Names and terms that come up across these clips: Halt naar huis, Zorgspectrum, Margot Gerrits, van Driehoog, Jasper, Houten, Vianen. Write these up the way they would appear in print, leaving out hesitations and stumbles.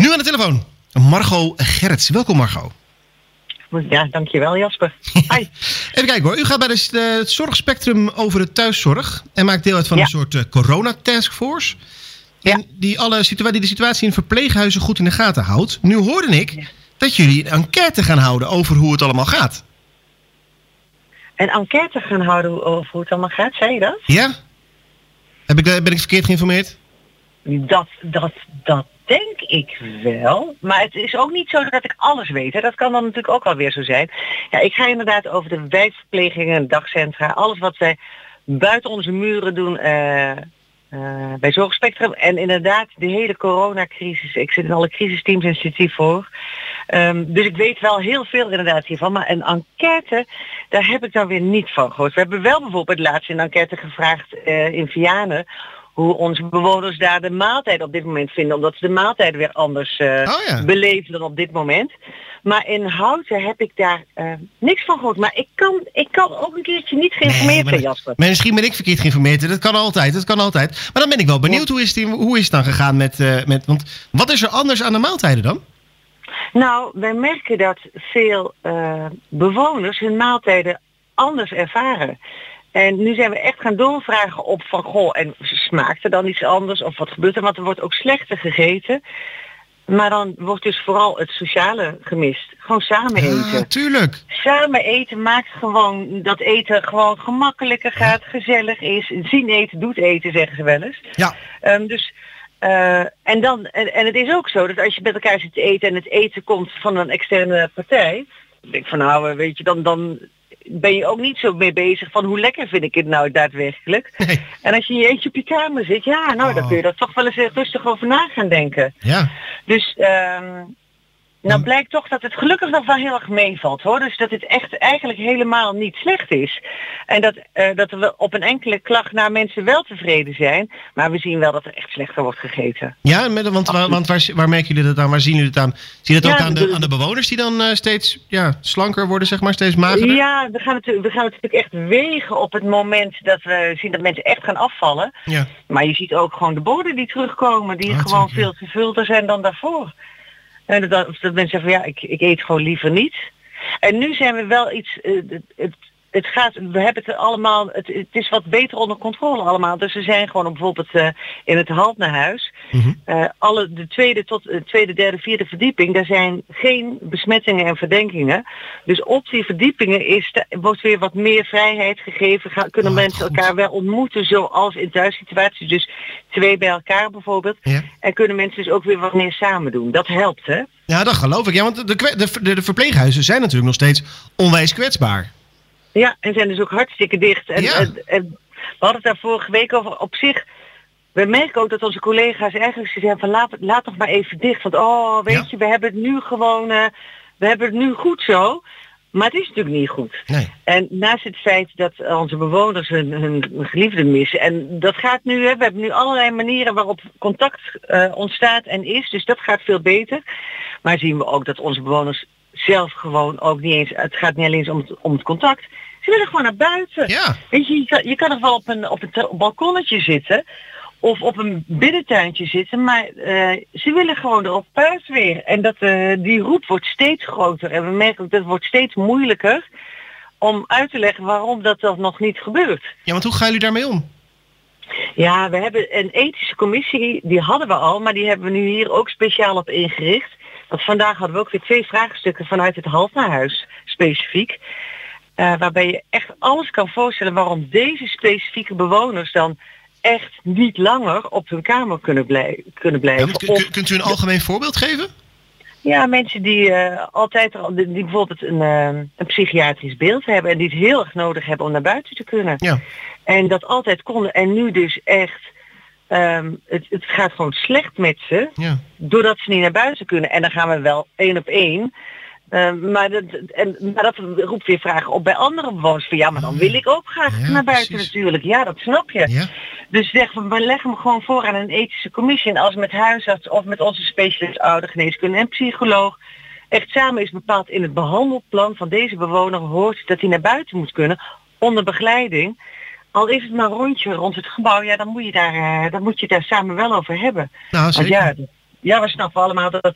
Nu aan de telefoon, Margot Gerrits. Welkom, Margot. Ja, dankjewel Jasper. Hi. Even kijken hoor, u gaat bij het Zorgspectrum over de thuiszorg en maakt deel uit van een soort corona-taskforce. Ja. En die de situatie in verpleeghuizen goed in de gaten houdt. Nu hoorde ik dat jullie een enquête gaan houden over hoe het allemaal gaat. Een enquête gaan houden over hoe het allemaal gaat, zei je dat? Ja. Ben ik verkeerd geïnformeerd? Dat denk ik wel. Maar het is ook niet zo dat ik alles weet. Hè. Dat kan dan natuurlijk ook alweer zo zijn. Ja, ik ga inderdaad over de wijkverplegingen, dagcentra, alles wat wij buiten onze muren doen bij Zorgspectrum. En inderdaad de hele coronacrisis. Ik zit in alle crisisteams initiatief voor. Dus ik weet wel heel veel inderdaad hiervan. Maar een enquête, daar heb ik dan weer niet van gehoord. We hebben wel bijvoorbeeld laatst een enquête gevraagd in Vianen, hoe onze bewoners daar de maaltijd op dit moment vinden, omdat ze de maaltijd weer anders beleven dan op dit moment. Maar in Houten heb ik daar niks van gehoord. Maar ik kan ook een keertje niet geïnformeerd zijn, Jasper. Maar misschien ben ik verkeerd geïnformeerd. Dat kan altijd. Maar dan ben ik wel benieuwd, hoe is het dan gegaan met... Want wat is er anders aan de maaltijden dan? Nou, wij merken dat veel bewoners hun maaltijden anders ervaren. En nu zijn we echt gaan doorvragen op van, goh, en smaakt er dan iets anders of wat gebeurt er? Want er wordt ook slechter gegeten. Maar dan wordt dus vooral het sociale gemist. Gewoon samen eten. Ja, tuurlijk. Samen eten maakt gewoon dat eten gewoon gemakkelijker gaat, gezellig is. Zien eten doet eten, zeggen ze wel eens. Ja. En het is ook zo dat als je met elkaar zit te eten en het eten komt van een externe partij, dan denk ik van, nou, weet je, dan ben je ook niet zo mee bezig van hoe lekker vind ik het nou daadwerkelijk. Nee. En als je in je eentje op je kamer zit, dan kun je daar toch wel eens rustig over na gaan denken. Ja. Dus nou blijkt toch dat het gelukkig nog wel heel erg meevalt hoor. Dus dat het echt eigenlijk helemaal niet slecht is. En dat we op een enkele klacht naar mensen wel tevreden zijn. Maar we zien wel dat er echt slechter wordt gegeten. Ja, want waar merken jullie dat aan? Waar zien jullie het aan? Zie je dat ook aan de bewoners die dan steeds slanker worden, zeg maar, steeds magerder? Ja, we gaan natuurlijk echt wegen op het moment dat we zien dat mensen echt gaan afvallen. Ja. Maar je ziet ook gewoon de borden die terugkomen, die gewoon veel gevulder zijn dan daarvoor. En dat mensen zeggen van ik eet gewoon liever niet. En nu zijn we wel iets, we hebben het allemaal, het is wat beter onder controle allemaal. Dus we zijn gewoon bijvoorbeeld in het Halt naar huis. Mm-hmm. De tweede, derde, vierde verdieping, daar zijn geen besmettingen en verdenkingen. Dus op die verdiepingen wordt weer wat meer vrijheid gegeven. Kunnen mensen elkaar wel ontmoeten zoals in thuissituaties. Dus 2 bij elkaar bijvoorbeeld. Ja. En kunnen mensen dus ook weer wat meer samen doen. Dat helpt, hè? Ja, dat geloof ik. Ja, want de verpleeghuizen zijn natuurlijk nog steeds onwijs kwetsbaar. Ja, en zijn dus ook hartstikke dicht. En we hadden het daar vorige week over. Op zich, we merken ook dat onze collega's eigenlijk zeggen van laat nog maar even dicht. Want we hebben het nu gewoon, we hebben het nu goed zo. Maar het is natuurlijk niet goed. Nee. En naast het feit dat onze bewoners hun geliefden missen. En dat gaat nu, we hebben nu allerlei manieren waarop contact ontstaat en is. Dus dat gaat veel beter. Maar zien we ook dat onze bewoners zelf gewoon ook niet eens, het gaat niet alleen om het contact. Ze willen gewoon naar buiten. Ja. Weet je, je kan nog wel op een balkonnetje zitten of op een binnentuintje zitten, maar ze willen gewoon erop uit weer. En dat die roep wordt steeds groter en we merken ook dat het wordt steeds moeilijker om uit te leggen waarom dat nog niet gebeurt. Ja, want hoe gaan jullie daarmee om? Ja, we hebben een ethische commissie, die hadden we al, maar die hebben we nu hier ook speciaal op ingericht. Want vandaag hadden we ook weer 2 vraagstukken vanuit het Halt naar huis specifiek. Waarbij je echt alles kan voorstellen waarom deze specifieke bewoners dan echt niet langer op hun kamer kunnen blijven. Ja, kunt u een algemeen voorbeeld geven? Ja, mensen die die bijvoorbeeld een psychiatrisch beeld hebben en die het heel erg nodig hebben om naar buiten te kunnen. Ja. En dat altijd konden en nu dus echt... Het gaat gewoon slecht met ze, doordat ze niet naar buiten kunnen. En dan gaan we wel 1 op 1. Maar dat roept weer vragen op bij andere bewoners. Van ja, maar dan wil ik ook graag naar buiten natuurlijk. Ja, dat snap je. Ja. Dus zeg, we leggen hem gewoon voor aan een ethische commissie. En als met huisarts of met onze specialist oudergeneeskunde en psycholoog echt samen is bepaald in het behandelplan van deze bewoner hoort dat hij naar buiten moet kunnen onder begeleiding. Al is het maar een rondje rond het gebouw, dan moet je daar samen wel over hebben. Nou, zeker. Want Ja, we snappen allemaal dat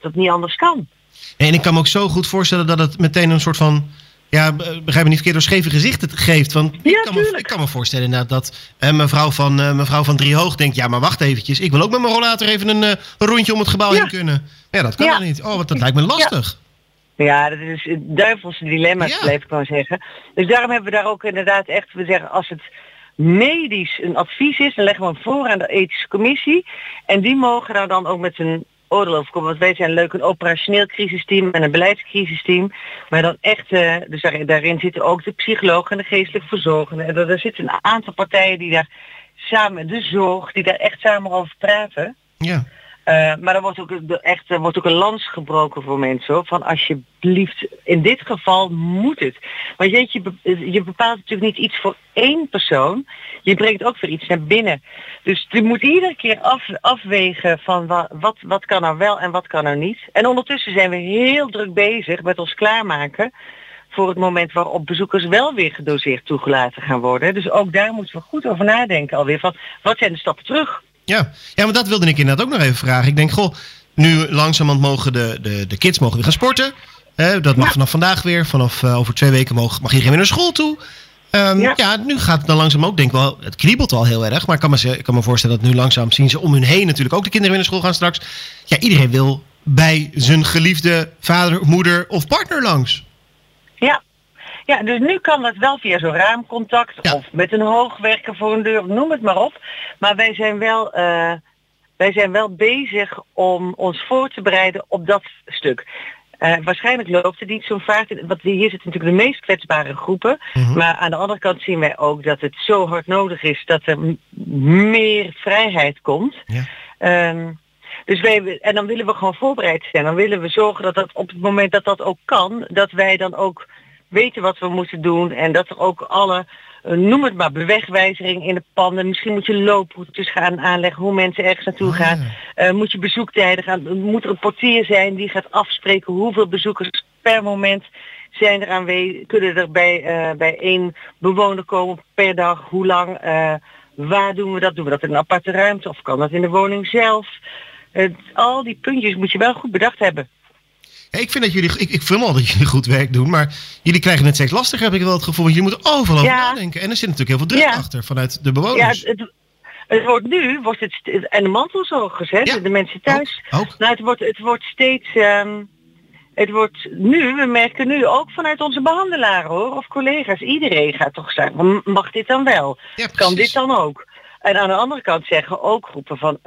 dat niet anders kan. En ik kan me ook zo goed voorstellen dat het meteen een soort van... Ja, begrijp me niet verkeerd, door scheve gezichten geeft. Want ja, ik kan me voorstellen inderdaad dat mevrouw van Driehoog denkt... Ja, maar wacht eventjes. Ik wil ook met mijn rollator even een rondje om het gebouw heen kunnen. Ja, dat kan dan niet. Oh, wat dat lijkt me lastig. Ja, dat is het duivelse dilemma, bleef ik gewoon zeggen. Dus daarom hebben we daar ook inderdaad echt... We zeggen, als het medisch een advies is... Dan leggen we hem voor aan de ethische commissie. En die mogen daar dan ook met hun... oordeel overkomen, want wij zijn leuk een operationeel crisisteam en een beleidscrisisteam, maar dan echt, dus daarin zitten ook de psychologen en de geestelijk verzorgenden en er zitten een aantal partijen die daar samen, de zorg, die daar echt samen over praten. Ja. Maar er wordt ook echt een lans gebroken voor mensen, hoor. Van alsjeblieft, in dit geval moet het. Want je bepaalt natuurlijk niet iets voor één persoon. Je brengt ook weer iets naar binnen. Dus je moet iedere keer afwegen van wat kan nou wel en wat kan nou niet. En ondertussen zijn we heel druk bezig met ons klaarmaken voor het moment waarop bezoekers wel weer gedoseerd toegelaten gaan worden. Dus ook daar moeten we goed over nadenken alweer van wat zijn de stappen terug. Ja, want dat wilde ik inderdaad ook nog even vragen. Ik denk, goh, nu langzamerhand mogen de kids mogen weer gaan sporten. Dat mag vanaf vandaag weer. Vanaf over 2 weken mag iedereen weer naar school toe. Nu gaat het dan langzaam ook, denk ik wel, het kriebelt al heel erg. Maar ik kan me voorstellen dat nu langzaam zien ze om hun heen natuurlijk ook de kinderen weer naar school gaan straks. Ja, iedereen wil bij zijn geliefde vader, moeder of partner langs. Ja. Ja, dus nu kan dat wel via zo'n raamcontact of met een hoogwerker voor een deur, noem het maar op. Maar wij zijn wel bezig om ons voor te bereiden op dat stuk. Waarschijnlijk loopt de dienst zo'n vaart in, want hier zitten natuurlijk de meest kwetsbare groepen. Mm-hmm. Maar aan de andere kant zien wij ook dat het zo hard nodig is dat er meer vrijheid komt. Ja. Dus en dan willen we gewoon voorbereid zijn. Dan willen we zorgen dat op het moment dat dat ook kan, dat wij dan ook... weten wat we moeten doen en dat er ook alle, noem het maar, bewegwijzering in de panden. Misschien moet je looproutes gaan aanleggen, hoe mensen ergens naartoe gaan. Moet je bezoektijden gaan, moet er een portier zijn die gaat afspreken hoeveel bezoekers per moment zijn er aanwezig. Kunnen er bij 1 bewoner komen per dag, hoe lang, waar doen we dat? Doen we dat in een aparte ruimte of kan dat in de woning zelf? Al die puntjes moet je wel goed bedacht hebben. Ik vind dat jullie, ik vind wel dat jullie goed werk doen, maar jullie krijgen het steeds lastiger, heb ik wel het gevoel. Want jullie moeten overal over nadenken. En er zit natuurlijk heel veel druk achter vanuit de bewoners. Ja, het wordt nu, en de mantelzorgers, hè, de mensen thuis. Ook. Nou, het wordt steeds, we merken nu ook vanuit onze behandelaren, hoor, of collega's. Iedereen gaat toch zeggen, mag dit dan wel? Ja, kan dit dan ook? En aan de andere kant zeggen ook groepen van...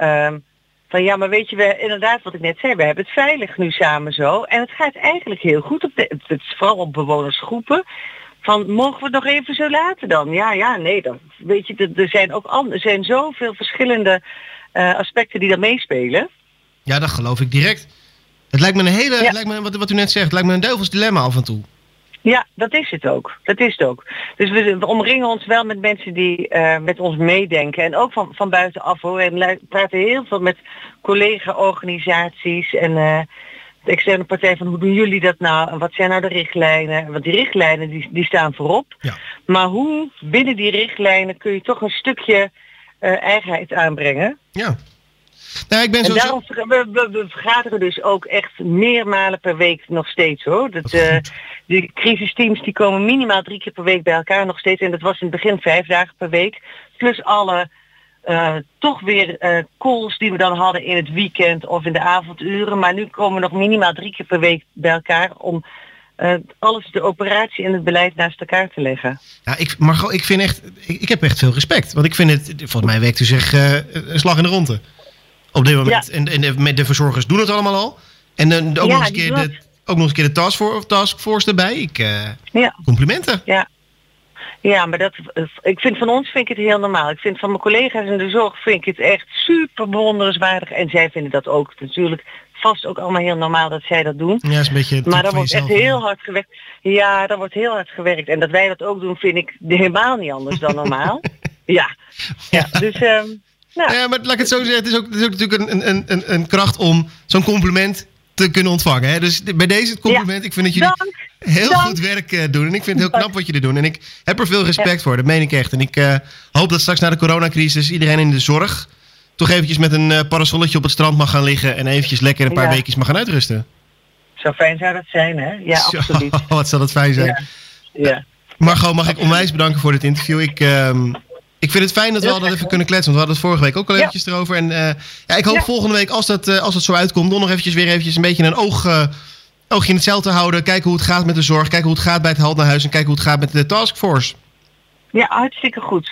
ja, maar weet je, inderdaad wat ik net zei, we hebben het veilig nu samen zo. En het gaat eigenlijk heel goed, het is vooral op bewonersgroepen. Van, mogen we het nog even zo laten dan? Ja, nee. Dan, weet je, er zijn zoveel verschillende aspecten die daar meespelen. Ja, dat geloof ik direct. Het lijkt me wat u net zegt, het lijkt me een duivels dilemma af en toe. Ja, dat is het ook. Dus we omringen ons wel met mensen die met ons meedenken. En ook van buitenaf, hoor. En we praten heel veel met collega-organisaties en de externe partij van hoe doen jullie dat nou? En wat zijn nou de richtlijnen? Want die richtlijnen die staan voorop. Ja. Maar hoe binnen die richtlijnen kun je toch een stukje eigenheid aanbrengen? Ja. Nou, ik ben sowieso... En daarom we vergaderen dus ook echt meermalen per week nog steeds, hoor. De crisisteams die komen minimaal 3 keer per week bij elkaar nog steeds. En dat was in het begin 5 dagen per week. Plus alle calls die we dan hadden in het weekend of in de avonduren. Maar nu komen we nog minimaal 3 keer per week bij elkaar om... alles, de operatie en het beleid naast elkaar te leggen. Ja, Margot, ik heb echt veel respect. Want ik vind het, volgens mij werkt u zich een slag in de ronde. Op dit moment. Ja. En de verzorgers doen het allemaal al. En dan ook, nog eens een keer de taskforce erbij. Complimenten. Ja. Ja, maar ik vind van ons het heel normaal. Ik vind van mijn collega's in de zorg vind ik het echt super bewonderenswaardig. En zij vinden dat ook natuurlijk vast ook allemaal heel normaal dat zij dat doen. Ja, is een beetje. Maar daar wordt echt heel hard gewerkt. Ja, daar wordt heel hard gewerkt. En dat wij dat ook doen vind ik helemaal niet anders dan normaal. Ja. Dus... Ja, maar laat ik het zo zeggen, het is ook natuurlijk een kracht om zo'n compliment te kunnen ontvangen. Hè? Dus bij deze het compliment, ik vind dat jullie heel goed werk doen. En ik vind het heel knap wat jullie doen. En ik heb er veel respect voor, dat meen ik echt. En ik hoop dat straks na de coronacrisis iedereen in de zorg toch eventjes met een parasolletje op het strand mag gaan liggen en eventjes lekker een paar weekjes mag gaan uitrusten. Zo fijn zou dat zijn, hè? Ja, zo, absoluut. Wat zou dat fijn zijn. Ja. Ja. Margot, mag ik onwijs bedanken voor dit interview. Ik vind het fijn dat we altijd even kunnen kletsen. Want we hadden het vorige week ook al eventjes erover. En ik hoop volgende week, als dat zo uitkomt, dan nog eventjes een beetje een oogje in het zeil te houden. Kijken hoe het gaat met de zorg. Kijken hoe het gaat bij het Halt naar huis. En kijken hoe het gaat met de taskforce. Ja, hartstikke goed.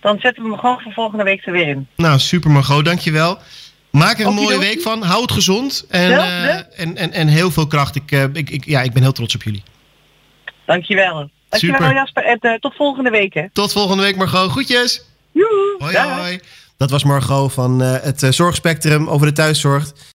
Dan zetten we hem gewoon voor volgende week er weer in. Nou, super Margot. Dankjewel. Maak er een mooie week van. Hou het gezond. En heel veel kracht. Ik ben heel trots op jullie. Dankjewel. Dankjewel Jasper. En tot volgende week. Hè? Tot volgende week Margot. Groetjes. Joehoe. Hoi. Dat was Margot van het Zorgspectrum over de thuiszorg.